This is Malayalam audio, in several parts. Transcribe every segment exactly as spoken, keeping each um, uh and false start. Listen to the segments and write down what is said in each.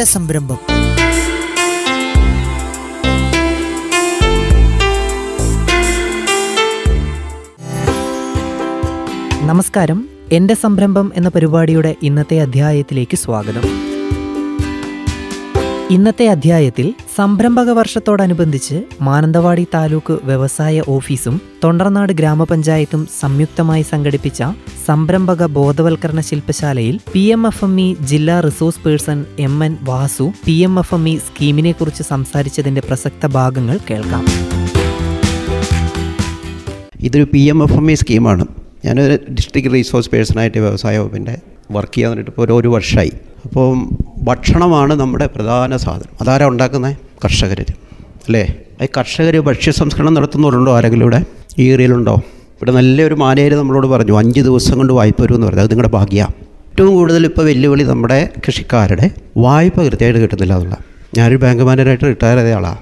എൻെ സംരംഭം. നമസ്കാരം. എൻെ സംരംഭം എന്ന പരിപാടിയുടെ ഇന്നത്തെ അധ്യായത്തിലേക്ക് സ്വാഗതം. ഇന്നത്തെ അധ്യായത്തിൽ സംരംഭക വർഷത്തോടനുബന്ധിച്ച് മാനന്തവാടി താലൂക്ക് വ്യവസായ ഓഫീസും തൊണ്ടർനാട് ഗ്രാമപഞ്ചായത്തും സംയുക്തമായി സംഘടിപ്പിച്ച സംരംഭക ബോധവൽക്കരണ ശില്പശാലയിൽ P M F M E ജില്ലാ resource person M N Vasu P M F M E സ്കീമിനെ കുറിച്ച് സംസാരിച്ചതിന്റെ പ്രസക്ത ഭാഗങ്ങൾ കേൾക്കാം. ഇതൊരു P M F M E സ്കീമാണ്. ഞാനൊരു ഡിസ്ട്രിക്ട് റിസോഴ്സ് പേഴ്സണായിട്ട് വ്യവസായ വകുപ്പിൻ്റെ വർക്ക് ചെയ്യാൻ വേണ്ടിയിട്ട് ഇപ്പോൾ ഒരു വർഷമായി. അപ്പോൾ ഭക്ഷണമാണ് നമ്മുടെ പ്രധാന സാധനം. അതാരാ ഉണ്ടാക്കുന്നത്? കർഷകർ അല്ലേ? ഈ കർഷകർ ഭക്ഷ്യ സംസ്കരണം നടത്തുന്നവരുണ്ടോ? ആരെങ്കിലും ഇവിടെ ഈ ഏരിയയിലുണ്ടോ? ഇവിടെ നല്ലൊരു മാനേജർ നമ്മളോട് പറഞ്ഞു അഞ്ച് ദിവസം കൊണ്ട് വായ്പ വരുമെന്ന് പറഞ്ഞു. അത് നിങ്ങളുടെ ഭാഗ്യമാണ്. ഏറ്റവും കൂടുതൽ ഇപ്പോൾ വെല്ലുവിളി നമ്മുടെ കൃഷിക്കാരുടെ വായ്പ കൃത്യമായിട്ട് കിട്ടുന്നില്ല എന്നുള്ള. ഞാനൊരു ബാങ്ക് മാനേജറായിട്ട് റിട്ടയർ ആയ ആളാണ്.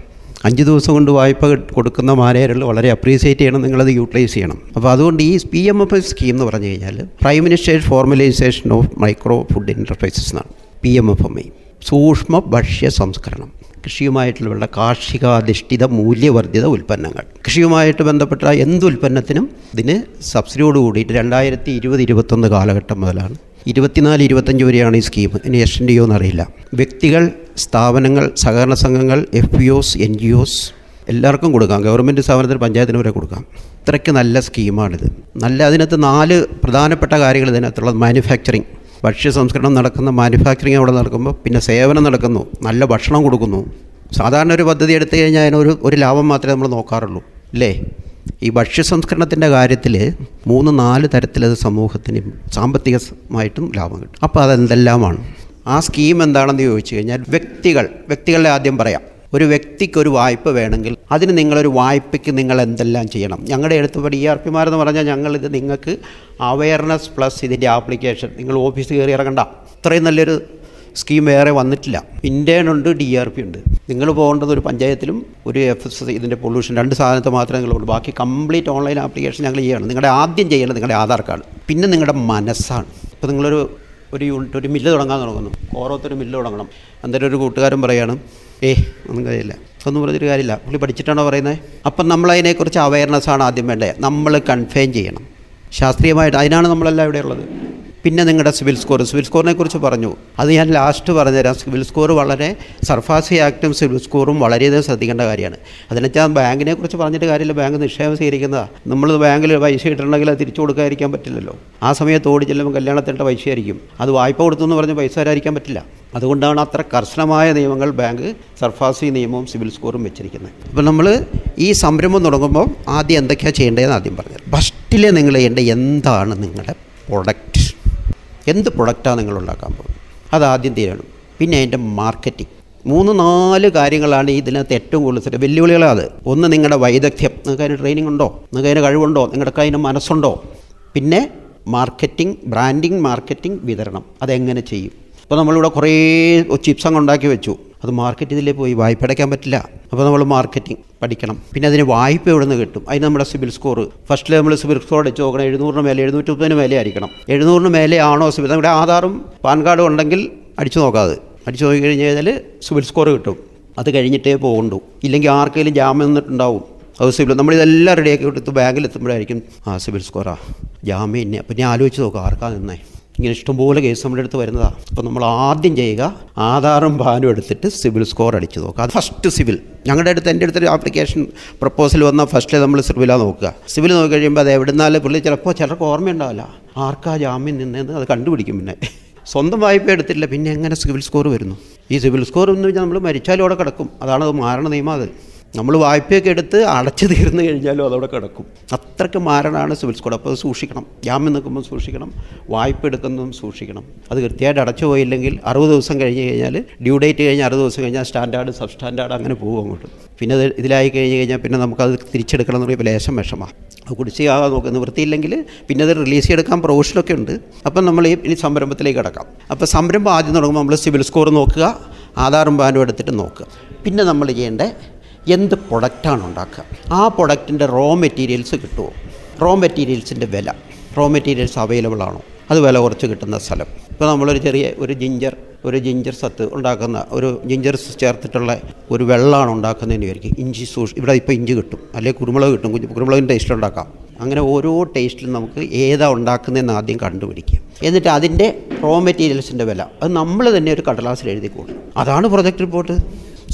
അഞ്ച് ദിവസം കൊണ്ട് വായ്പ കൊടുക്കുന്ന മാനേജറിൽ വളരെ അപ്രീസിയേറ്റ് ചെയ്യണം, നിങ്ങളത് യൂട്ടിലൈസ് ചെയ്യണം. അപ്പോൾ അതുകൊണ്ട് ഈ P M F M scheme എന്ന് പറഞ്ഞു കഴിഞ്ഞാൽ prime minister's formalisation of micro food enterprises എന്നാണ്. P M F M I സൂക്ഷ്മ ഭക്ഷ്യ സംസ്കരണം, കൃഷിയുമായിട്ടുള്ള കാർഷികാധിഷ്ഠിത മൂല്യവർദ്ധിത ഉൽപ്പന്നങ്ങൾ. കൃഷിയുമായിട്ട് ബന്ധപ്പെട്ട എന്തുൽപ്പന്നത്തിനും ഇതിന് സബ്സിഡിയോട് കൂടിയിട്ട് രണ്ടായിരത്തി ഇരുപത് ഇരുപത്തൊന്ന് കാലഘട്ടം മുതലാണ് ഇരുപത്തിനാല് ഇരുപത്തഞ്ച് വരെയാണ് ഈ സ്കീം. ഇനി എസ് എൻ ഡി ഒ എന്നറിയില്ല. വ്യക്തികൾ, സ്ഥാപനങ്ങൾ, സഹകരണ സംഘങ്ങൾ, F P Os, N G Os എല്ലാവർക്കും കൊടുക്കാം. ഗവൺമെൻറ് സ്ഥാപനത്തിന്, പഞ്ചായത്തിന് വരെ കൊടുക്കാം. ഇത്രയ്ക്ക് നല്ല സ്കീമാണിത്. നല്ല അതിനകത്ത് നാല് പ്രധാനപ്പെട്ട കാര്യങ്ങൾ ഇതിനകത്തുള്ളത്. മാനുഫാക്ചറിങ്, ഭക്ഷ്യ സംസ്കരണം നടക്കുന്ന മാനുഫാക്ചറിങ് അവിടെ നടക്കുമ്പോൾ, പിന്നെ സേവനം നടക്കുന്നു, നല്ല ഭക്ഷണം കൊടുക്കുന്നു. സാധാരണ ഒരു പദ്ധതി എടുത്തു കഴിഞ്ഞാൽ അതിനൊരു ഒരു ലാഭം മാത്രമേ നമ്മൾ നോക്കാറുള്ളൂ അല്ലേ? ഈ ഭക്ഷ്യ സംസ്കരണത്തിൻ്റെ കാര്യത്തിൽ മൂന്ന് നാല് തരത്തിലത് സമൂഹത്തിന് സാമ്പത്തികമായിട്ടും ലാഭം കിട്ടും. അപ്പോൾ അതെന്തെല്ലാമാണ് ആ സ്കീം? എന്താണെന്ന് ചോദിച്ചു കഴിഞ്ഞാൽ വ്യക്തികൾ, വ്യക്തികളെ ആദ്യം പറയാം. ഒരു വ്യക്തിക്കൊരു വായ്പ വേണമെങ്കിൽ അതിന് നിങ്ങളൊരു വായ്പയ്ക്ക് നിങ്ങൾ എന്തെല്ലാം ചെയ്യണം? ഞങ്ങളുടെ അടുത്ത് ഡി ആർ പിമാരെന്ന് പറഞ്ഞാൽ ഞങ്ങളിത് നിങ്ങൾക്ക് അവയർനെസ് പ്ലസ് ഇതിൻ്റെ ആപ്ലിക്കേഷൻ. നിങ്ങൾ ഓഫീസിൽ കയറി ഇറങ്ങണ്ട, ഇത്രയും നല്ലൊരു സ്കീം വേറെ വന്നിട്ടില്ല. ഇൻറ്റേണുണ്ട്, ഡി ആർ പി ഉണ്ട്. നിങ്ങൾ പോകേണ്ടത് ഒരു പഞ്ചായത്തിലും ഒരു എഫ് എസ് എസ് ഇതിൻ്റെ പൊല്യൂഷൻ, രണ്ട് സാധനത്തെ മാത്രമേ നിങ്ങളുള്ളൂ. ബാക്കി കംപ്ലീറ്റ് ഓൺലൈൻ ആപ്ലിക്കേഷൻ ഞങ്ങൾ ചെയ്യണം. നിങ്ങളുടെ ആദ്യം ചെയ്യേണ്ടത് നിങ്ങളുടെ ആധാർ കാർഡ്, പിന്നെ നിങ്ങളുടെ മനസ്സാണ്. ഇപ്പോൾ നിങ്ങളൊരു ഒരു യൂണിറ്റ്, ഒരു മില്ല് തുടങ്ങാൻ തുടങ്ങുന്നു, ഓരോരുത്തൊരു മില്ല് തുടങ്ങണം. അന്നേരം ഒരു കൂട്ടുകാരൻ പറയാണ്, ഏയ് ഒന്നും കാര്യമില്ല, ഒന്നും പറഞ്ഞൊരു കാര്യമില്ല. പുള്ളി പഠിച്ചിട്ടാണോ പറയുന്നത്? അപ്പം നമ്മളതിനെക്കുറിച്ച് അവയർനെസ്സാണ് ആദ്യം വേണ്ടത്. നമ്മൾ കൺഫേം ചെയ്യണം ശാസ്ത്രീയമായിട്ട്. അതിനാണ് നമ്മളെല്ലാം ഇവിടെയുള്ളത്. പിന്നെ നിങ്ങളുടെ സിവിൽ സ്കോർ, സിവിൽ സ്കോറിനെ കുറിച്ച് പറഞ്ഞു. അത് ഞാൻ ലാസ്റ്റ് പറഞ്ഞുതരാം. സിവിൽ സ്കോർ വളരെ, സർഫാസി ആക്റ്റും സിവിൽ സ്കോറും വളരെയധികം ശ്രദ്ധിക്കേണ്ട കാര്യമാണ്. അതിനെച്ചാൽ ബാങ്കിനെ കുറിച്ച് പറഞ്ഞിട്ട് കാര്യമില്ല. ബാങ്ക് നിക്ഷേപം സ്വീകരിക്കുന്നതാണ്. നമ്മൾ ബാങ്കിൽ പൈസ ഇട്ടിട്ടുണ്ടെങ്കിൽ അത് തിരിച്ചു കൊടുക്കാതിരിക്കാൻ പറ്റില്ലല്ലോ. ആ സമയത്ത് ഓടി ചെല്ലുമ്പോൾ കല്യാണത്തിൻ്റെ പൈസയായിരിക്കും. അത് വായ്പ കൊടുത്തെന്ന് പറഞ്ഞ് പൈസ വരാതിരിക്കാൻ പറ്റില്ല. അതുകൊണ്ടാണ് അത്ര കർശനമായ നിയമങ്ങൾ ബാങ്ക് സർഫാസി നിയമവും സിവിൽ സ്കോറും വെച്ചിരിക്കുന്നത്. അപ്പോൾ നമ്മൾ ഈ സംരംഭം തുടങ്ങുമ്പോൾ ആദ്യം എന്തൊക്കെയാണ് ചെയ്യേണ്ടതെന്ന് ആദ്യം പറഞ്ഞത്. ഫസ്റ്റിലെ നിങ്ങൾ ചെയ്യേണ്ട എന്താണ് നിങ്ങളുടെ പ്രൊഡക്റ്റ്, എന്ത് പ്രൊഡക്റ്റാണ് നിങ്ങൾ ഉണ്ടാക്കാൻ പോകുന്നത്, അതാദ്യം തീരണം. പിന്നെ അതിൻ്റെ മാർക്കറ്റിംഗ്. മൂന്ന് നാല് കാര്യങ്ങളാണ് ഇതിനകത്ത് ഏറ്റവും കൂടുതൽ വെല്ലുവിളികളാണ്. ഒന്ന് നിങ്ങളുടെ വൈദഗ്ധ്യം, നിങ്ങൾക്ക് അതിന് ട്രെയിനിങ് ഉണ്ടോ, നിങ്ങൾക്ക് അതിന് കഴിവുണ്ടോ, നിങ്ങൾക്ക് അതിന് മനസ്സുണ്ടോ. പിന്നെ മാർക്കറ്റിംഗ്, ബ്രാൻഡിങ്, മാർക്കറ്റിംഗ്, വിതരണം. അതെങ്ങനെ ചെയ്യും? ഇപ്പോൾ നമ്മളിവിടെ കുറേ ചിപ്സങ്ങ് ഉണ്ടാക്കി വെച്ചു, അത് മാർക്കറ്റിൽ പോയി വായ്പ അടയ്ക്കാൻ പറ്റില്ല. അപ്പോൾ നമ്മൾ മാർക്കറ്റിംഗ് പഠിക്കണം. പിന്നെ അതിന് വായ്പ എവിടെ നിന്ന് കിട്ടും? അതിന് നമ്മുടെ സിബിൽ സ്കോർ. ഫസ്റ്റിൽ നമ്മൾ സിബിൽ സ്കോർ അടിച്ച് നോക്കണം. എഴുന്നൂറിന് മേലെ, എഴുന്നൂറ്റി മുപ്പതിന് മേലെ ആയിരിക്കണം. എഴുന്നൂറിന് മേലെ ആണോ സിബിൽ? നമ്മുടെ ആധാറും പാൻ കാർഡും ഉണ്ടെങ്കിൽ അടിച്ചു നോക്കാതെ അടിച്ചു നോക്കി കഴിഞ്ഞ് കഴിഞ്ഞാൽ സിബിൽ സ്കോർ കിട്ടും. അത് കഴിഞ്ഞിട്ടേ പോകണ്ടു. ഇല്ലെങ്കിൽ ആർക്കെങ്കിലും ജാമ്യം നിന്നിട്ടുണ്ടാവും. അത് സിബിൽ, നമ്മളിതെല്ലാം റെഡിയാക്കി കൊടുത്ത് ബാങ്കിൽ എത്തുമ്പോഴായിരിക്കും ആ സിബിൽ സ്കോറാ, ജാമ്യം എന്നെ. അപ്പം ഞാൻ ആലോചിച്ച് നോക്കാം ആർക്കാ നിന്നേ. ഇങ്ങനെ ഇഷ്ടംപോലെ കേസ് നമ്മുടെ അടുത്ത് വരുന്നതാണ്. അപ്പോൾ നമ്മൾ ആദ്യം ചെയ്യുക ആധാറും പാനും എടുത്തിട്ട് സിവിൽ സ്കോർ അടിച്ച് നോക്കുക. അത് ഫസ്റ്റ് സിവിൽ. ഞങ്ങളുടെ അടുത്ത്, എൻ്റെ അടുത്തൊരു ആപ്ലിക്കേഷൻ പ്രപ്പോസൽ വന്നാൽ ഫസ്റ്റിൽ നമ്മൾ സിവിലാണ് നോക്കുക. സിവിൽ നോക്കി കഴിയുമ്പോൾ അത് എവിടുന്നാലും പുള്ളി ചിലപ്പോൾ ചിലർക്ക് ഓർമ്മയുണ്ടാവില്ല ആർക്കാ ജാമ്യം നിന്നതെന്ന്. അത് കണ്ടുപിടിക്കും. പിന്നെ സ്വന്തം വായ്പ എടുത്തില്ല, പിന്നെ എങ്ങനെ സിവിൽ സ്കോർ വരുന്നു? ഈ സിവിൽ സ്കോർ എന്ന് വെച്ചാൽ നമ്മൾ മരിച്ചാലും അവിടെ കിടക്കും. അതാണ് അത് മാരണ നിയമം. അത് നമ്മൾ വായ്പയൊക്കെ എടുത്ത് അടച്ചു തീർന്നു കഴിഞ്ഞാലും അതവിടെ കിടക്കും. അത്രയ്ക്ക് മാരണമാണ് സിവിൽ സ്കോർ. അപ്പോൾ അത് സൂക്ഷിക്കണം. ജാമ്യം നിൽക്കുമ്പോൾ സൂക്ഷിക്കണം, വായ്പ എടുക്കുന്നതും സൂക്ഷിക്കണം. അത് കൃത്യമായിട്ട് അടച്ചു പോയില്ലെങ്കിൽ അറുപത് ദിവസം കഴിഞ്ഞ് കഴിഞ്ഞാൽ, ഡ്യൂ ഡേറ്റ് കഴിഞ്ഞ് അറുപത് ദിവസം കഴിഞ്ഞാൽ സ്റ്റാൻഡേർഡ്, സബ് സ്റ്റാൻഡേർഡ് അങ്ങനെ പോകും അങ്ങോട്ട്. പിന്നെ അത് ഇതിലായി കഴിഞ്ഞ് കഴിഞ്ഞാൽ പിന്നെ നമുക്കത് തിരിച്ചെടുക്കണം എന്ന് പറയുമ്പോൾ ലേശം വിഷമമാണ്. അത് കുടിശ്ശിക നോക്കുക, നിവൃത്തിയില്ലെങ്കിൽ പിന്നെ അത് റിലീസ് ചെയ്തെടുക്കാൻ പ്രൊവിഷനൊക്കെ ഉണ്ട്. അപ്പം നമ്മൾ ഈ സംരംഭത്തിലേക്ക് കിടക്കാം. അപ്പോൾ സംരംഭം ആദ്യം തുടങ്ങുമ്പോൾ നമ്മൾ സിവിൽ സ്കോർ നോക്കുക, ആധാറും പാനും എടുത്തിട്ട് നോക്കുക. പിന്നെ നമ്മൾ ചെയ്യേണ്ട എന്ത് പ്രൊഡക്റ്റാണ് ഉണ്ടാക്കുക, ആ പ്രൊഡക്റ്റിൻ്റെ റോ മെറ്റീരിയൽസ് കിട്ടുമോ, റോ മെറ്റീരിയൽസിൻ്റെ വില, റോ മെറ്റീരിയൽസ് അവൈലബിൾ ആണോ, അത് വില കുറച്ച് കിട്ടുന്ന സ്ഥലം. ഇപ്പോൾ നമ്മളൊരു ചെറിയ ഒരു ജിഞ്ചർ ഒരു ജിഞ്ചർ സത്ത് ഉണ്ടാക്കുന്ന ഒരു ജിഞ്ചർ ചേർത്തിട്ടുള്ള ഒരു വെള്ളമാണ് ഉണ്ടാക്കുന്നതെന്ന് വിചാരിക്കും. ഇഞ്ചി സൂഷ് ഇവിടെ ഇപ്പോൾ ഇഞ്ചി കിട്ടും, അല്ലെങ്കിൽ കുരുമുളക് കിട്ടും, കുരുമുളകിൻ്റെ ടേസ്റ്റ് ഉണ്ടാക്കാം. അങ്ങനെ ഓരോ ടേസ്റ്റിലും നമുക്ക് ഏതാ ഉണ്ടാക്കുന്നതെന്ന് ആദ്യം കണ്ടുപിടിക്കുക. എന്നിട്ട് അതിൻ്റെ റോ മെറ്റീരിയൽസിൻ്റെ വില അത് നമ്മൾ തന്നെ ഒരു കടലാസിൽ എഴുതി കൂട്ടും. അതാണ് പ്രൊജക്ട് റിപ്പോർട്ട്.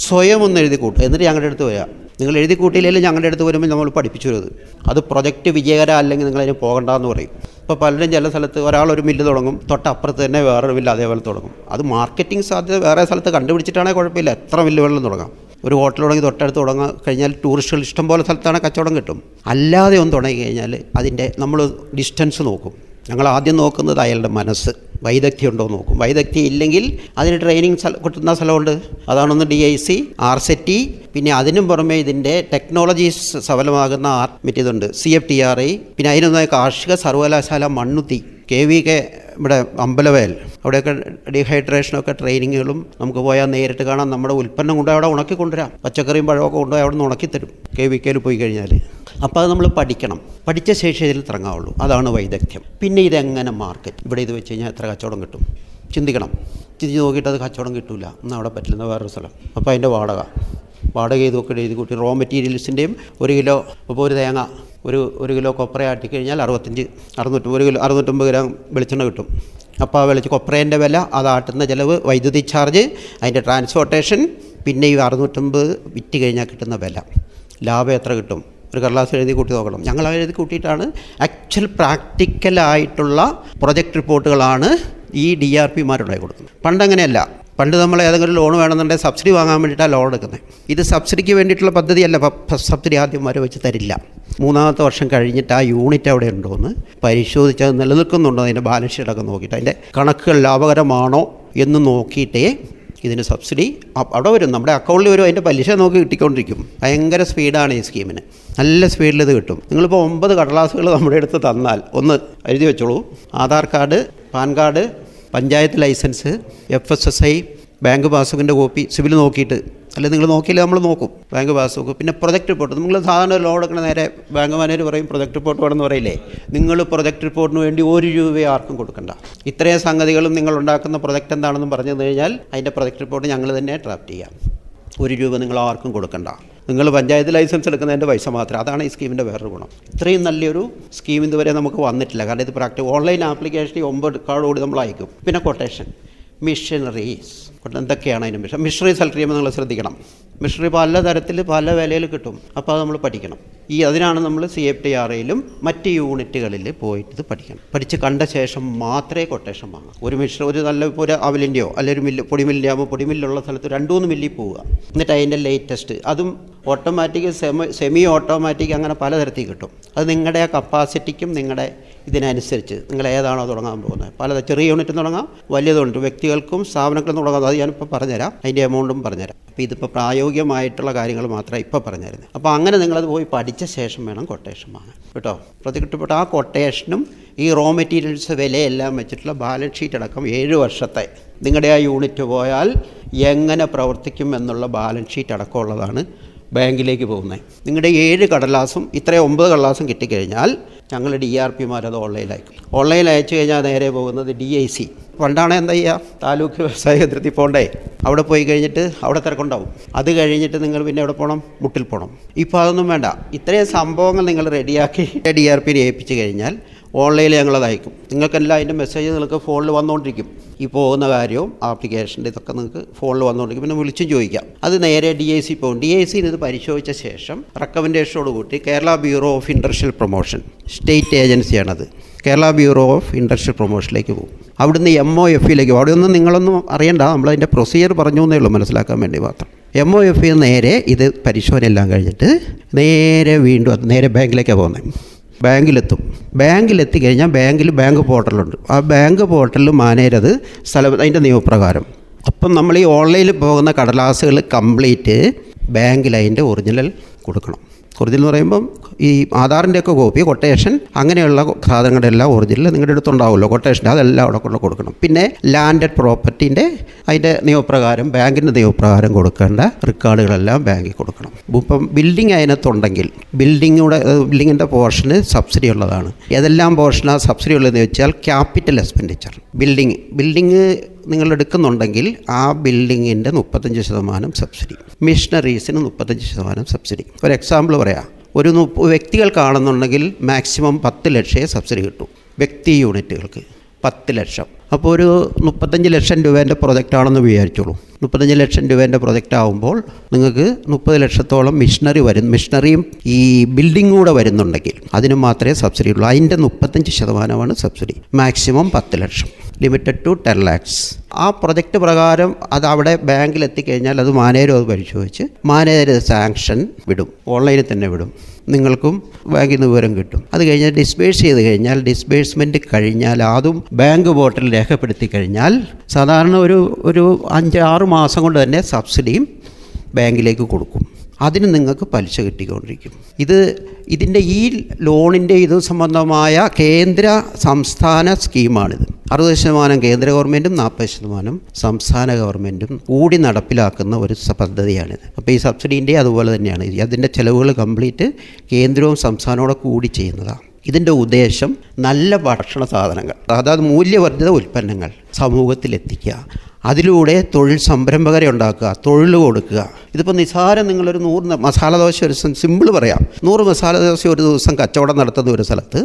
സ്വയം ഒന്ന് എഴുതി കൂട്ടും, എന്നിട്ട് ഞങ്ങളുടെ അടുത്ത് വരിക. നിങ്ങൾ എഴുതി കൂട്ടിയില്ലെങ്കിൽ ഞങ്ങളുടെ അടുത്ത് വരുമ്പോൾ നമ്മൾ പഠിപ്പിച്ചു വരുന്നത് അത് പ്രൊജക്റ്റ് വിജയകരം അല്ലെങ്കിൽ നിങ്ങളതിന് പോകണ്ടെന്ന് പറയും. ഇപ്പോൾ പലരും ചില സ്ഥലത്ത് ഒരാളൊരു മില്ല് തുടങ്ങും, തൊട്ടപ്പുറത്ത് തന്നെ വേറൊരു മില്ല് അതേപോലെ തുടങ്ങും. അത് മാർക്കറ്റിംഗ് സാധ്യത വേറെ സ്ഥലത്ത് കണ്ടുപിടിച്ചിട്ടാണെങ്കിൽ കുഴപ്പമില്ല, എത്ര മില്ലുകളിലും തുടങ്ങാം. ഒരു ഹോട്ടൽ തുടങ്ങി തൊട്ടടുത്ത് തുടങ്ങാൻ കഴിഞ്ഞാൽ ടൂറിസ്റ്റുകൾ ഇഷ്ടം പോലെ സ്ഥലത്താണ് കച്ചവടം കിട്ടും. അല്ലാതെ ഒന്ന് തുടങ്ങി കഴിഞ്ഞാൽ അതിൻ്റെ നമ്മൾ ഡിസ്റ്റൻസ് നോക്കും. ഞങ്ങൾ ആദ്യം നോക്കുന്നത് അയാളുടെ മനസ്സ് വൈദഗ്ധ്യം ഉണ്ടോ നോക്കും. വൈദഗ്ധ്യം ഇല്ലെങ്കിൽ അതിന് ട്രെയിനിങ് സ്ഥലം കിട്ടുന്ന സ്ഥലമുണ്ട്. അതാണൊന്ന് D I C, R set T, പിന്നെ അതിനും പുറമെ ഇതിൻ്റെ ടെക്നോളജി സഫലമാകുന്ന ആർ മറ്റേതുണ്ട് C F T R I. പിന്നെ അതിനൊന്നായി കാർഷിക സർവകലാശാല മണ്ണുത്തി, കെ വി കെ ഇവിടെ അമ്പലവയൽ, അവിടെയൊക്കെ ഡീഹൈഡ്രേഷനൊക്കെ ട്രെയിനിങ്ങുകളും നമുക്ക് പോയാൽ നേരിട്ട് കാണാം. നമ്മുടെ ഉൽപ്പന്നം കൊണ്ട് അവിടെ ഉണക്കി കൊണ്ടുവരാം, പച്ചക്കറിയും പഴമൊക്കെ കൊണ്ടുപോയി അവിടെ നിന്ന് ഉണക്കിത്തരും കെ വി കെയിൽ പോയി കഴിഞ്ഞാൽ. അപ്പോൾ അത് നമ്മൾ പഠിക്കണം, പഠിച്ച ശേഷം ഇതിൽ തിറങ്ങാവുള്ളൂ. അതാണ് വൈദഗ്ധ്യം. പിന്നെ ഇതെങ്ങനെ മാർക്കറ്റ്, ഇവിടെ ഇത് വെച്ച് കഴിഞ്ഞാൽ എത്ര കച്ചവടം കിട്ടും ചിന്തിക്കണം. ചിന്തിച്ച് നോക്കിയിട്ട് അത് കച്ചവടം കിട്ടില്ല എന്നാൽ അവിടെ പറ്റില്ല വേറൊരു സ്ഥലം. അപ്പോൾ അതിൻ്റെ വാടക വാടക ചെയ്തൊക്കെ എഴുതി കൂട്ടി റോ മെറ്റീരിയൽസിൻ്റെയും ഒരു കിലോ ഇപ്പോൾ ഒരു തേങ്ങ ഒരു ഒരു കിലോ കൊപ്ര ആട്ടിക്കഴിഞ്ഞാൽ അറുപത്തഞ്ച് അറുന്നൂറ്റി ഒരു കിലോ അറുന്നൂറ്റമ്പത് ഗ്രാം വെളിച്ചെണ്ണ കിട്ടും. അപ്പോൾ ആ വെളിച്ച കൊപ്രേൻ്റെ വില, അതാട്ടുന്ന ചിലവ്, വൈദ്യുതി ചാർജ്, അതിൻ്റെ ട്രാൻസ്പോർട്ടേഷൻ, പിന്നെ ഈ അറുന്നൂറ്റമ്പത് വിറ്റ് കഴിഞ്ഞാൽ കിട്ടുന്ന വില, ലാഭം എത്ര കിട്ടും ഒരു കടലാസ് എഴുതി കൂട്ടി നോക്കണം. ഞങ്ങൾ എഴുതി കൂട്ടിയിട്ടാണ് ആക്ച്വൽ പ്രാക്ടിക്കലായിട്ടുള്ള പ്രൊജക്റ്റ് റിപ്പോർട്ടുകളാണ് ഈ ഡി ആർ പിമാരുണ്ടായി കൊടുക്കുന്നത്. പണ്ടങ്ങനെയല്ല. പണ്ട് നമ്മൾ ഏതെങ്കിലും ലോൺ വേണമെന്നുണ്ടെങ്കിൽ സബ്സിഡി വാങ്ങാൻ വേണ്ടിയിട്ടാണ് ലോൺ എടുക്കുന്നത്. ഇത് സബ്സിഡിക്ക് വേണ്ടിയിട്ടുള്ള പദ്ധതിയല്ല. സബ്സിഡി ആദ്യം വരെ വെച്ച് തരില്ല. മൂന്നാമത്തെ വർഷം കഴിഞ്ഞിട്ട് ആ യൂണിറ്റ് അവിടെ ഉണ്ടോയെന്ന് പരിശോധിച്ച് അത് നിലനിൽക്കുന്നുണ്ടോ, അതിൻ്റെ ബാലൻസ് ഷീറ്റ് ഒക്കെ നോക്കിയിട്ട് അതിൻ്റെ കണക്കുകൾ ലാഭകരമാണോ എന്ന് നോക്കിയിട്ടേ ഇതിന് സബ്സിഡി അവിടെ വരും, നമ്മുടെ അക്കൗണ്ടിൽ വരും. അതിൻ്റെ പലിശ നോക്കി കിട്ടിക്കൊണ്ടിരിക്കും. ഭയങ്കര സ്പീഡാണ് ഈ സ്കീമിന്, നല്ല സ്പീഡിൽ ഇത് കിട്ടും. നിങ്ങളിപ്പോൾ ഒമ്പത് കടലാസുകൾ നമ്മുടെ അടുത്ത് തന്നാൽ ഒന്ന് എഴുതി വെച്ചോളൂ. Aadhaar card, PAN card, panchayat licence, F S S I, bank പാസ്ബുക്കിൻ്റെ കോപ്പി, സിബിൽ നോക്കിയിട്ട്, അല്ലെങ്കിൽ നിങ്ങൾ നോക്കിയില്ല നമ്മൾ നോക്കും ബാങ്ക് പാസ്ബുക്ക്. പിന്നെ പ്രൊജക്റ്റ് റിപ്പോർട്ട്. നിങ്ങൾ സാധാരണ ലോൺ എടുക്കണ നേരെ ബാങ്ക് മാനേജർ പറയും പ്രൊജക്റ്റ് റിപ്പോർട്ട് വേണമെന്ന് പറയില്ലേ. നിങ്ങൾ പ്രൊജക്റ്റ് റിപ്പോർട്ടിന് വേണ്ടി ഒരു രൂപയും ആർക്കും കൊടുക്കണ്ട. ഇത്രയും സംഗതികളും നിങ്ങൾ ഉണ്ടാക്കുന്ന പ്രൊജക്റ്റ് എന്താണെന്ന് പറഞ്ഞു കഴിഞ്ഞാൽ അതിൻ്റെ പ്രൊജക്റ്റ് റിപ്പോർട്ട് ഞങ്ങൾ തന്നെ ഡ്രാഫ്റ്റ് ചെയ്യാം. ഒരു രൂപ നിങ്ങൾ ആർക്കും കൊടുക്കണ്ട. നിങ്ങൾ പഞ്ചായത്ത് ലൈസൻസ് എടുക്കുന്നതിൻ്റെ പൈസ മാത്രം. അതാണ് ഈ സ്കീമിൻ്റെ വേറൊരു ഗുണം. ഇത്രയും നല്ലൊരു സ്കീം ഇതുവരെ നമുക്ക് വന്നിട്ടില്ല. കാരണം ഇത് പ്രാക്ടീസ് ഓൺലൈൻ ആപ്ലിക്കേഷനിൽ ഒമ്പത് കാർഡോട് നമ്മൾ അയക്കും. പിന്നെ കൊട്ടേഷൻ, മിഷനറീസ് എന്തൊക്കെയാണ് അതിന് മിഷൻ മിഷനറീസ് സെലക്ട് ചെയ്യുമ്പോൾ നിങ്ങൾ ശ്രദ്ധിക്കണം. മിഷനറി പലതരത്തിൽ പല വിലയിൽ കിട്ടും. അപ്പോൾ അത് നമ്മൾ പഠിക്കണം. ഈ അതിനാണ് നമ്മൾ സി എഫ് ടി ആർ ഐയിലും മറ്റ് യൂണിറ്റുകളിൽ പോയിട്ട് ഇത് പഠിക്കണം. പഠിച്ച് കണ്ട ശേഷം മാത്രമേ കൊട്ടേഷൻ വാങ്ങാം. ഒരു മിഷൻ ഒരു നല്ല ഒരു അവലിൻ്റെയോ അല്ലെങ്കിൽ ഒരു മില്ല് പൊടി മില്ലാകുമ്പോൾ പൊടി മില്ലുള്ള സ്ഥലത്ത് രണ്ട് മൂന്ന് മില്ലി പോവുക. എന്നിട്ട് അതിൻ്റെ ലേറ്റസ്റ്റ്, അതും ഓട്ടോമാറ്റിക്, സെമി സെമി ഓട്ടോമാറ്റിക്, അങ്ങനെ പലതരത്തിൽ കിട്ടും. അത് നിങ്ങളുടെ ആ കപ്പാസിറ്റിക്കും നിങ്ങളുടെ ഇതിനനുസരിച്ച് നിങ്ങൾ ഏതാണോ തുടങ്ങാൻ പോകുന്നത്. പല ചെറിയ യൂണിറ്റും തുടങ്ങാം, വലിയതുണ്ട് വ്യക്തികൾക്കും സ്ഥാപനങ്ങൾക്കും തുടങ്ങാം. അത് ഞാനിപ്പോൾ പറഞ്ഞുതരാം, അതിൻ്റെ എമൗണ്ടും പറഞ്ഞുതരാം. അപ്പോൾ ഇതിപ്പോൾ പ്രായോഗികമായിട്ടുള്ള കാര്യങ്ങൾ മാത്രമേ ഇപ്പോൾ പറഞ്ഞുതരുന്നത്. അപ്പോൾ അങ്ങനെ നിങ്ങളത് പോയി പഠിച്ച ശേഷം വേണം കൊട്ടേഷൻ വാങ്ങാൻ കേട്ടോ. പ്രൊജക്റ്റ് ആ കൊട്ടേഷനും ഈ റോ മെറ്റീരിയൽസ് വിലയെല്ലാം വെച്ചിട്ടുള്ള ബാലൻസ് ഷീറ്റ് അടക്കം ഏഴ് വർഷത്തെ നിങ്ങളുടെ ആ യൂണിറ്റ് പോയാൽ എങ്ങനെ പ്രവർത്തിക്കും എന്നുള്ള ബാലൻസ് ഷീറ്റ് അടക്കമുള്ളതാണ് ബാങ്കിലേക്ക് പോകുന്നത്. നിങ്ങളുടെ ഏഴ് കടലാസും ഇത്രയും ഒമ്പത് കടലാസും കിട്ടിക്കഴിഞ്ഞാൽ ഞങ്ങൾ ഡി ആർ പിമാരത് ഓൺലൈനിലയക്കും. ഓൺലൈനിൽ അയച്ചു കഴിഞ്ഞാൽ നേരെ പോകുന്നത് ഡി ഐ സി. പണ്ടാണ് എന്താ ചെയ്യുക, താലൂക്ക് വ്യവസായ കേന്ദ്രത്തിൽ പോകണ്ടേ, അവിടെ പോയി കഴിഞ്ഞിട്ട് അവിടെ തിരക്കുണ്ടാവും. അത് കഴിഞ്ഞിട്ട് നിങ്ങൾ പിന്നെ എവിടെ പോകണം, മുട്ടിൽ പോകണം. ഇപ്പോൾ അതൊന്നും വേണ്ട. ഇത്രയും സംഭവങ്ങൾ നിങ്ങൾ റെഡിയാക്കി ഡി ആർ പിയിൽ ഏൽപ്പിച്ചു കഴിഞ്ഞാൽ ഓൺലൈനിൽ ഞങ്ങളത് അയക്കും. നിങ്ങൾക്കെല്ലാം അതിൻ്റെ മെസ്സേജ് നിങ്ങൾക്ക് ഫോണിൽ വന്നുകൊണ്ടിരിക്കും. ഈ പോകുന്ന കാര്യവും ആപ്ലിക്കേഷൻ്റെ ഇതൊക്കെ നിങ്ങൾക്ക് ഫോണിൽ വന്നുകൊണ്ടിരിക്കും. പിന്നെ വിളിച്ചും ചോദിക്കാം. അത് നേരെ ഡി ഐ സി പോകും. ഡി ഐ സിയിൽ ഇത് പരിശോധിച്ച ശേഷം റെക്കമെൻഡേഷനോട് കൂട്ടി Kerala bureau of industrial promotion, state ഏജൻസിയാണത്, കേരള ബ്യൂറോ ഓഫ് ഇൻഡസ്ട്രിയൽ പ്രൊമോഷനിലേക്ക് പോകും. അവിടുന്ന് എം ഒ എഫ് ഇയിലേക്ക് പോകും. അവിടെ ഒന്നും നിങ്ങളൊന്നും അറിയണ്ട, നമ്മളതിൻ്റെ പ്രൊസീജിയർ പറഞ്ഞു എന്നേ ഉള്ളൂ മനസ്സിലാക്കാൻ വേണ്ടി മാത്രം. എം ഒ എഫ് നേരെ ഇത് പരിശോധന എല്ലാം കഴിഞ്ഞിട്ട് നേരെ വീണ്ടും അത് നേരെ ബാങ്കിലേക്കാണ് പോകുന്നത്. ബാങ്കിലെത്തും. ബാങ്കിലെത്തിക്കഴിഞ്ഞാൽ ബാങ്കിൽ ബാങ്ക് പോർട്ടലുണ്ട്. ആ ബാങ്ക് പോർട്ടലിൽ മാനേജത് സ്ഥലം അതിൻ്റെ നിയമപ്രകാരം. അപ്പം നമ്മൾ ഈ ഓൺലൈനിൽ പോകുന്ന കടലാസുകൾ കംപ്ലീറ്റ് ബാങ്കിൽ അതിൻ്റെ ഒറിജിനൽ കൊടുക്കണം. ഒറിജിനൽ എന്ന് പറയുമ്പം ഈ ആധാറിൻ്റെയൊക്കെ കോപ്പി, കൊട്ടേഷൻ, അങ്ങനെയുള്ള സാധനങ്ങളുടെ എല്ലാം ഒറിജിനൽ നിങ്ങളുടെ അടുത്തുണ്ടാവുമല്ലോ കൊട്ടേഷൻ്റെ, അതെല്ലാം അവിടെ കൊണ്ട് കൊടുക്കണം. പിന്നെ ലാൻഡഡ് പ്രോപ്പർട്ടീൻ്റെ അതിൻ്റെ നിയമപ്രകാരം ബാങ്കിൻ്റെ നിയമപ്രകാരം കൊടുക്കേണ്ട റെക്കോർഡുകളെല്ലാം ബാങ്കിൽ കൊടുക്കണം. ഇപ്പം ബിൽഡിംഗ് അതിനകത്തുണ്ടെങ്കിൽ ബിൽഡിങ്ങിൻ്റെ ബിൽഡിങ്ങിൻ്റെ പോർഷന് സബ്സിഡി ഉള്ളതാണ്. ഏതെല്ലാം പോർഷനാണ് സബ്സിഡി ഉള്ളതെന്ന് വെച്ചാൽ ക്യാപിറ്റൽ എക്സ്പെൻഡിച്ചർ, ബിൽഡിംഗ് ബിൽഡിംഗ് നിങ്ങളെടുക്കുന്നുണ്ടെങ്കിൽ ആ ബിൽഡിങ്ങിൻ്റെ മുപ്പത്തഞ്ച് ശതമാനം സബ്സിഡി, മിഷണറീസിന് മുപ്പത്തഞ്ച് ശതമാനം സബ്സിഡി. ഒരു എക്സാമ്പിൾ പറയാം, ഒരു മുപ്പത് വ്യക്തികൾക്കാണെന്നുണ്ടെങ്കിൽ മാക്സിമം പത്ത് ലക്ഷമേ സബ്സിഡി കിട്ടും, വ്യക്തി യൂണിറ്റുകൾക്ക് പത്ത് ലക്ഷം. അപ്പോൾ ഒരു മുപ്പത്തഞ്ച് ലക്ഷം രൂപേൻ്റെ പ്രൊജക്റ്റാണെന്ന് വിചാരിച്ചോളൂ. മുപ്പത്തഞ്ച് ലക്ഷം രൂപേൻ്റെ പ്രൊജക്റ്റ് ആകുമ്പോൾ നിങ്ങൾക്ക് മുപ്പത് ലക്ഷത്തോളം മിഷണറി വരും, മിഷണറിയും ഈ ബിൽഡിംഗ് കൂടെ വരുന്നുണ്ടെങ്കിൽ അതിന് മാത്രമേ സബ്സിഡി ഉള്ളൂ. അതിൻ്റെ മുപ്പത്തഞ്ച് ശതമാനമാണ് സബ്സിഡി, മാക്സിമം പത്ത് ലക്ഷം, ലിമിറ്റഡ് ടു ടെൻ ലാക്സ്. ആ പ്രൊജക്റ്റ് പ്രകാരം അത് അവിടെ ബാങ്കിലെത്തിക്കഴിഞ്ഞാൽ അത് മാനേജർ അത് പരിശോധിച്ച് മാനേജർ സാങ്ഷൻ വിടും, ഓൺലൈനിൽ തന്നെ വിടും, നിങ്ങൾക്കും ബാങ്കിൽ നിന്ന് വിവരം കിട്ടും. അത് കഴിഞ്ഞാൽ ഡിസ്ബേഴ്സ് ചെയ്ത് കഴിഞ്ഞാൽ, ഡിസ്ബേഴ്സ്മെൻറ്റ് കഴിഞ്ഞാൽ അതും ബാങ്ക് പോർട്ടലിൽ രേഖപ്പെടുത്തി കഴിഞ്ഞാൽ സാധാരണ ഒരു ഒരു അഞ്ച് ആറ് മാസം കൊണ്ട് തന്നെ സബ്സിഡിയും ബാങ്കിലേക്ക് കൊടുക്കും. അതിന് നിങ്ങൾക്ക് പലിശ കിട്ടിക്കൊണ്ടിരിക്കും. ഇത് ഇതിൻ്റെ ഈ ലോണിൻ്റെ ഇത് സംബന്ധമായ കേന്ദ്ര സംസ്ഥാന സ്കീമാണിത്. അറുപത് ശതമാനം കേന്ദ്ര ഗവൺമെൻറ്റും നാൽപ്പത് ശതമാനം സംസ്ഥാന ഗവൺമെൻറ്റും കൂടി നടപ്പിലാക്കുന്ന ഒരു പദ്ധതിയാണിത്. അപ്പോൾ ഈ സബ്സിഡീൻ്റെ അതുപോലെ തന്നെയാണ്, അതിൻ്റെ ചിലവുകൾ കംപ്ലീറ്റ് കേന്ദ്രവും സംസ്ഥാനവും കൂടി ചെയ്യുന്നതാണ്. ഇതിൻ്റെ ഉദ്ദേശം നല്ല ഭക്ഷണ സാധനങ്ങൾ, അതായത് മൂല്യവർദ്ധിത ഉൽപ്പന്നങ്ങൾ സമൂഹത്തിലെത്തിക്കുക, അതിലൂടെ തൊഴിൽ സംരംഭകരെ ഉണ്ടാക്കുക, തൊഴിൽ കൊടുക്കുക. ഇതിപ്പോൾ നിസ്സാരം നിങ്ങളൊരു നൂറ് മസാല ദോശ ഒരു ദിവസം, സിമ്പിൾ പറയാം, നൂറ് മസാല ദോശ ഒരു ദിവസം കച്ചവടം നടത്തുന്ന ഒരു സ്ഥലത്ത്,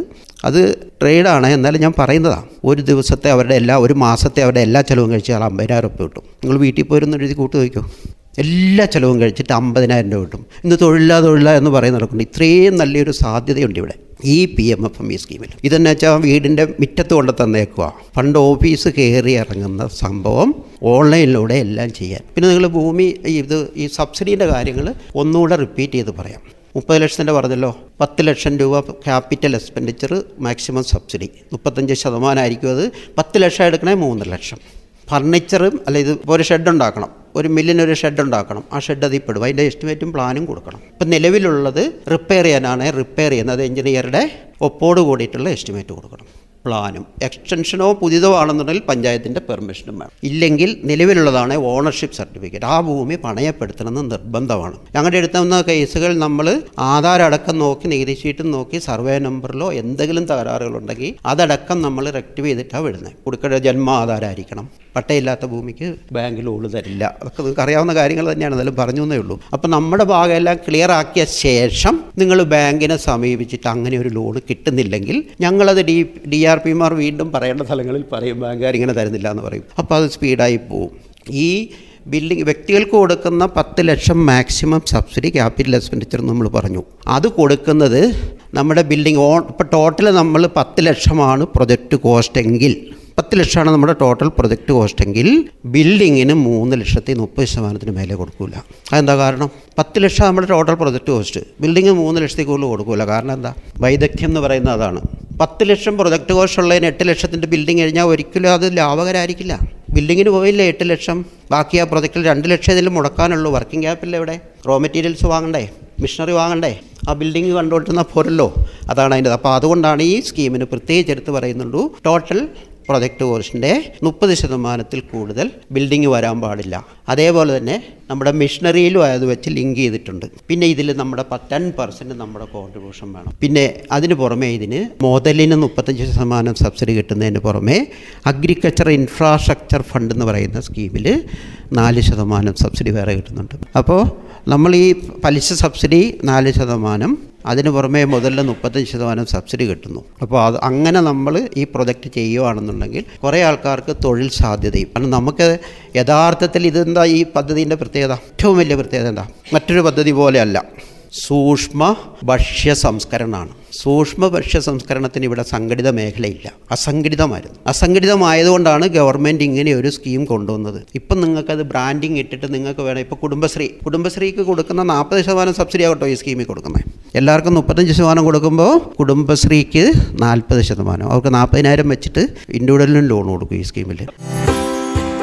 അത് ട്രേഡാണ് എന്നാലും ഞാൻ പറയുന്നതാണ്, ഒരു ദിവസത്തെ അവരുടെ എല്ലാ ഒരു മാസത്തെ അവരുടെ എല്ലാ ചിലവും കഴിച്ചാൽ അമ്പതിനായിരം രൂപ കിട്ടും. നിങ്ങൾ വീട്ടിൽ പോയിരുന്ന എഴുതി കൂട്ട് നോക്കൂ, എല്ലാ ചിലവും കഴിച്ചിട്ട് അമ്പതിനായിരം രൂപ കിട്ടും. ഇന്ന് തൊഴിലില്ല തൊഴിലില്ല എന്ന് പറയുന്ന നടക്കുന്നുണ്ട്. ഇത്രയും നല്ലൊരു സാധ്യതയുണ്ട് ഇവിടെ ഈ P M F M E സ്കീമിൽ. ഇതെന്നു വെച്ചാൽ വീടിൻ്റെ മുറ്റത്ത് കൊണ്ട് തന്നേക്കുക, പണ്ട് ഓഫീസ് കയറി ഇറങ്ങുന്ന സംഭവം ഓൺലൈനിലൂടെ എല്ലാം ചെയ്യാൻ. പിന്നെ നിങ്ങൾ ഭൂമി ഇത് ഈ സബ്സിഡീൻ്റെ കാര്യങ്ങൾ ഒന്നുകൂടെ റിപ്പീറ്റ് ചെയ്ത് പറയാം. മുപ്പത് ലക്ഷത്തിൻ്റെ പറഞ്ഞല്ലോ, പത്ത് ലക്ഷം രൂപ ക്യാപിറ്റൽ എക്സ്പെൻഡിച്ചർ മാക്സിമം സബ്സിഡി, മുപ്പത്തഞ്ച് ശതമാനമായിരിക്കും അത്. പത്ത് ലക്ഷം എടുക്കണേ മൂന്ന് ലക്ഷം. ഫർണിച്ചറും അല്ല, ഇത് ഒരു ഷെഡ് ഉണ്ടാക്കണം, ഒരു മില്ലിനൊരു ഷെഡ് ഉണ്ടാക്കണം, ആ ഷെഡ് അതിൽ പെടും, അതിൻ്റെ എസ്റ്റിമേറ്റും പ്ലാനും കൊടുക്കണം. ഇപ്പം നിലവിലുള്ളത് റിപ്പയർ ചെയ്യാനാണ്, റിപ്പയർ ചെയ്യുന്നത് എഞ്ചിനീയറുടെ ഒപ്പോട് കൂടിയിട്ടുള്ള എസ്റ്റിമേറ്റ് കൊടുക്കണം, പ്ലാനും എക്സ്റ്റൻഷനോ പുതിയതോ ആണെന്നുണ്ടെങ്കിൽ പഞ്ചായത്തിൻ്റെ പെർമിഷനും വേണം. ഇല്ലെങ്കിൽ നിലവിലുള്ളതാണ് ഓണർഷിപ്പ് സർട്ടിഫിക്കറ്റ്, ആ ഭൂമി പണയപ്പെടുത്തണമെന്ന് നിർബന്ധമാണ്. ഞങ്ങളുടെ എടുത്തുന്ന കേസുകൾ നമ്മൾ ആധാരടക്കം നോക്കി, നികുതി ഷീറ്റും നോക്കി, സർവേ നമ്പറിലോ എന്തെങ്കിലും തകരാറുകളുണ്ടെങ്കിൽ അതടക്കം നമ്മൾ റെക്ടിവ് ചെയ്തിട്ടാണ് വിടുന്നത്. കൊടുക്കേണ്ട ജന്മാധാരമായിരിക്കണം, പട്ടയില്ലാത്ത ഭൂമിക്ക് ബാങ്ക് ലോൺ തരില്ല. അതൊക്കെ നിങ്ങൾക്ക് അറിയാവുന്ന കാര്യങ്ങൾ തന്നെയാണ്, എന്നാലും പറഞ്ഞു എന്നേ ഉള്ളൂ. അപ്പം നമ്മുടെ ഭാഗമെല്ലാം ക്ലിയർ ആക്കിയ ശേഷം നിങ്ങൾ ബാങ്കിനെ സമീപിച്ചിട്ട് അങ്ങനെ ഒരു ലോൺ കിട്ടുന്നില്ലെങ്കിൽ ഞങ്ങളത് ഡി ഡി ആർ പിമാർ വീണ്ടും പറയേണ്ട സ്ഥലങ്ങളിൽ പറയും, ബാങ്കുകാർ ഇങ്ങനെ തരുന്നില്ല എന്ന് പറയും. അപ്പോൾ അത് സ്പീഡായി പോവും. ഈ ബിൽഡിംഗ് വ്യക്തികൾക്ക് കൊടുക്കുന്ന പത്ത് ലക്ഷം മാക്സിമം സബ്സിഡി ക്യാപിറ്റൽ എക്സ്പെൻഡിച്ചർ നമ്മൾ പറഞ്ഞു, അത് കൊടുക്കുന്നത് നമ്മുടെ ബിൽഡിംഗ് ഓൺ ഇപ്പോൾ ടോട്ടൽ നമ്മൾ പത്ത് ലക്ഷമാണ് പ്രൊജക്റ്റ് കോസ്റ്റ് എങ്കിൽ, പത്ത് ലക്ഷമാണ് നമ്മുടെ ടോട്ടൽ പ്രൊജക്റ്റ് കോസ്റ്റ് എങ്കിൽ ബിൽഡിങ്ങിന് മൂന്ന് ലക്ഷത്തി മുപ്പത് ശതമാനത്തിന് മേലെ കൊടുക്കില്ല. അതെന്താ കാരണം? പത്ത് ലക്ഷം നമ്മുടെ ടോട്ടൽ പ്രൊജക്റ്റ് കോസ്റ്റ്, ബിൽഡിംഗ് മൂന്ന് ലക്ഷത്തിൽ കൂടുതൽ കൊടുക്കില്ല. കാരണം എന്താ? വൈദഗ്ധ്യം എന്ന് പറയുന്നത് അതാണ്. പത്ത് ലക്ഷം പ്രൊജക്റ്റ് കോസ്റ്റ് ഉള്ളതിന് എട്ട് ലക്ഷത്തിൻ്റെ ബിൽഡിംഗ് കഴിഞ്ഞാൽ ഒരിക്കലും അത് ലാഭകരമായിരിക്കില്ല. ബിൽഡിങ്ങിന് പോയില്ലേ എട്ട് ലക്ഷം, ബാക്കി ആ പ്രൊജക്റ്റിൽ രണ്ട് ലക്ഷം ഇതിൽ മുടക്കാനുള്ളൂ. വർക്കിംഗ് ക്യാപിറ്റൽ എവിടെ? റോ മെറ്റീരിയൽസ് വാങ്ങണ്ടേ, മിഷനറി വാങ്ങണ്ടേ, ആ ബിൽഡിംഗ് കണ്ടുകൊണ്ടിരുന്ന പോരല്ലോ, അതാണ് അതിൻ്റെ. അപ്പോൾ അതുകൊണ്ടാണ് ഈ സ്കീമിന് പ്രത്യേകിച്ച് എടുത്ത് പറയുന്നുള്ളൂ, ടോട്ടൽ പ്രൊജക്റ്റ് കോസ്റ്റിൻ്റെ മുപ്പത് ശതമാനത്തിൽ കൂടുതൽ ബിൽഡിംഗ് വരാൻ പാടില്ല. അതേപോലെ തന്നെ നമ്മുടെ മിഷനറിയിലും അത് വെച്ച് ലിങ്ക് ചെയ്തിട്ടുണ്ട്. പിന്നെ ഇതിൽ നമ്മുടെ ടെൻ പെർസെൻറ്റ് നമ്മുടെ കോൺട്രിബ്യൂഷൻ വേണം. പിന്നെ അതിന് പുറമേ ഇതിന് മുതലിന് മുപ്പത്തഞ്ച് ശതമാനം സബ്സിഡി കിട്ടുന്നതിന് പുറമേ അഗ്രികൾച്ചർ ഇൻഫ്രാസ്ട്രക്ചർ ഫണ്ട് എന്ന് പറയുന്ന സ്കീമിൽ നാല് ശതമാനം സബ്സിഡി വേറെ കിട്ടുന്നുണ്ട്. അപ്പോൾ നമ്മൾ ഈ പലിശ സബ്സിഡി നാല് ശതമാനം, അതിന് പുറമേ മുതലിന് മുപ്പത്തഞ്ച് ശതമാനം സബ്സിഡി കിട്ടുന്നു. അപ്പോൾ അത് അങ്ങനെ നമ്മൾ ഈ പ്രൊജക്റ്റ് ചെയ്യുകയാണെന്നുണ്ടെങ്കിൽ കുറേ ആൾക്കാർക്ക് തൊഴിൽ സാധ്യതയും. കാരണം നമുക്ക് യഥാർത്ഥത്തിൽ ഇതെന്താ ഈ പദ്ധതിൻ്റെ പ്രത്യേകത, ഏറ്റവും വലിയ പ്രത്യേകത എന്താ? മറ്റൊരു പദ്ധതി പോലെയല്ല, സൂക്ഷ്മ ഭക്ഷ്യ സംസ്കരണമാണ്. സൂക്ഷ്മ ഭക്ഷ്യ സംസ്കരണത്തിന് ഇവിടെ സംഘടിത മേഖലയില്ല, അസംഘടിതമായിരുന്നു. അസംഘടിതമായതുകൊണ്ടാണ് ഗവൺമെൻറ് ഇങ്ങനെ ഒരു സ്കീം കൊണ്ടുവന്നത്. ഇപ്പം നിങ്ങൾക്കത് ബ്രാൻഡിങ് ഇട്ടിട്ട് നിങ്ങൾക്ക് വേണം. ഇപ്പോൾ കുടുംബശ്രീ കുടുംബശ്രീക്ക് കൊടുക്കുന്ന നാൽപ്പത് ശതമാനം സബ്സിഡി ആകട്ടോ ഈ സ്കീമിൽ കൊടുക്കുന്നത്. എല്ലാവർക്കും മുപ്പത്തഞ്ച് ശതമാനം കൊടുക്കുമ്പോൾ കുടുംബശ്രീക്ക് നാൽപ്പത് ശതമാനം അവർക്ക് നാൽപ്പതിനായിരം വെച്ചിട്ട് ഇൻഡിവിജ്വലിനും ലോൺ കൊടുക്കും ഈ സ്കീമിൽ.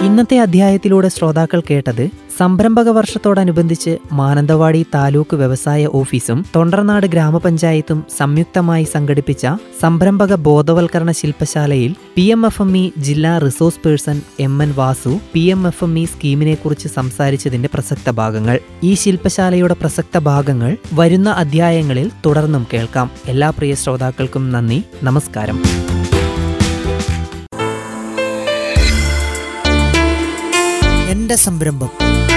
ഇന്നത്തെ അധ്യായത്തിലൂടെ ശ്രോതാക്കൾ കേട്ടത് സംരംഭക വർഷത്തോടനുബന്ധിച്ച് മാനന്തവാടി താലൂക്ക് വ്യവസായ ഓഫീസും തൊണ്ടർനാട് ഗ്രാമപഞ്ചായത്തും സംയുക്തമായി സംഘടിപ്പിച്ച സംരംഭക ബോധവൽക്കരണ ശില്പശാലയിൽ P M F M E ജില്ലാ resource person M N Vasu P M F M E സ്കീമിനെക്കുറിച്ച് സംസാരിച്ചതിന്റെ പ്രസക്ത ഭാഗങ്ങൾ. ഈ ശില്പശാലയുടെ പ്രസക്ത ഭാഗങ്ങൾ വരുന്ന അധ്യായങ്ങളിൽ തുടർന്നും കേൾക്കാം. എല്ലാ പ്രിയ ശ്രോതാക്കൾക്കും നന്ദി, നമസ്കാരം. എന്റെ സംരംഭം.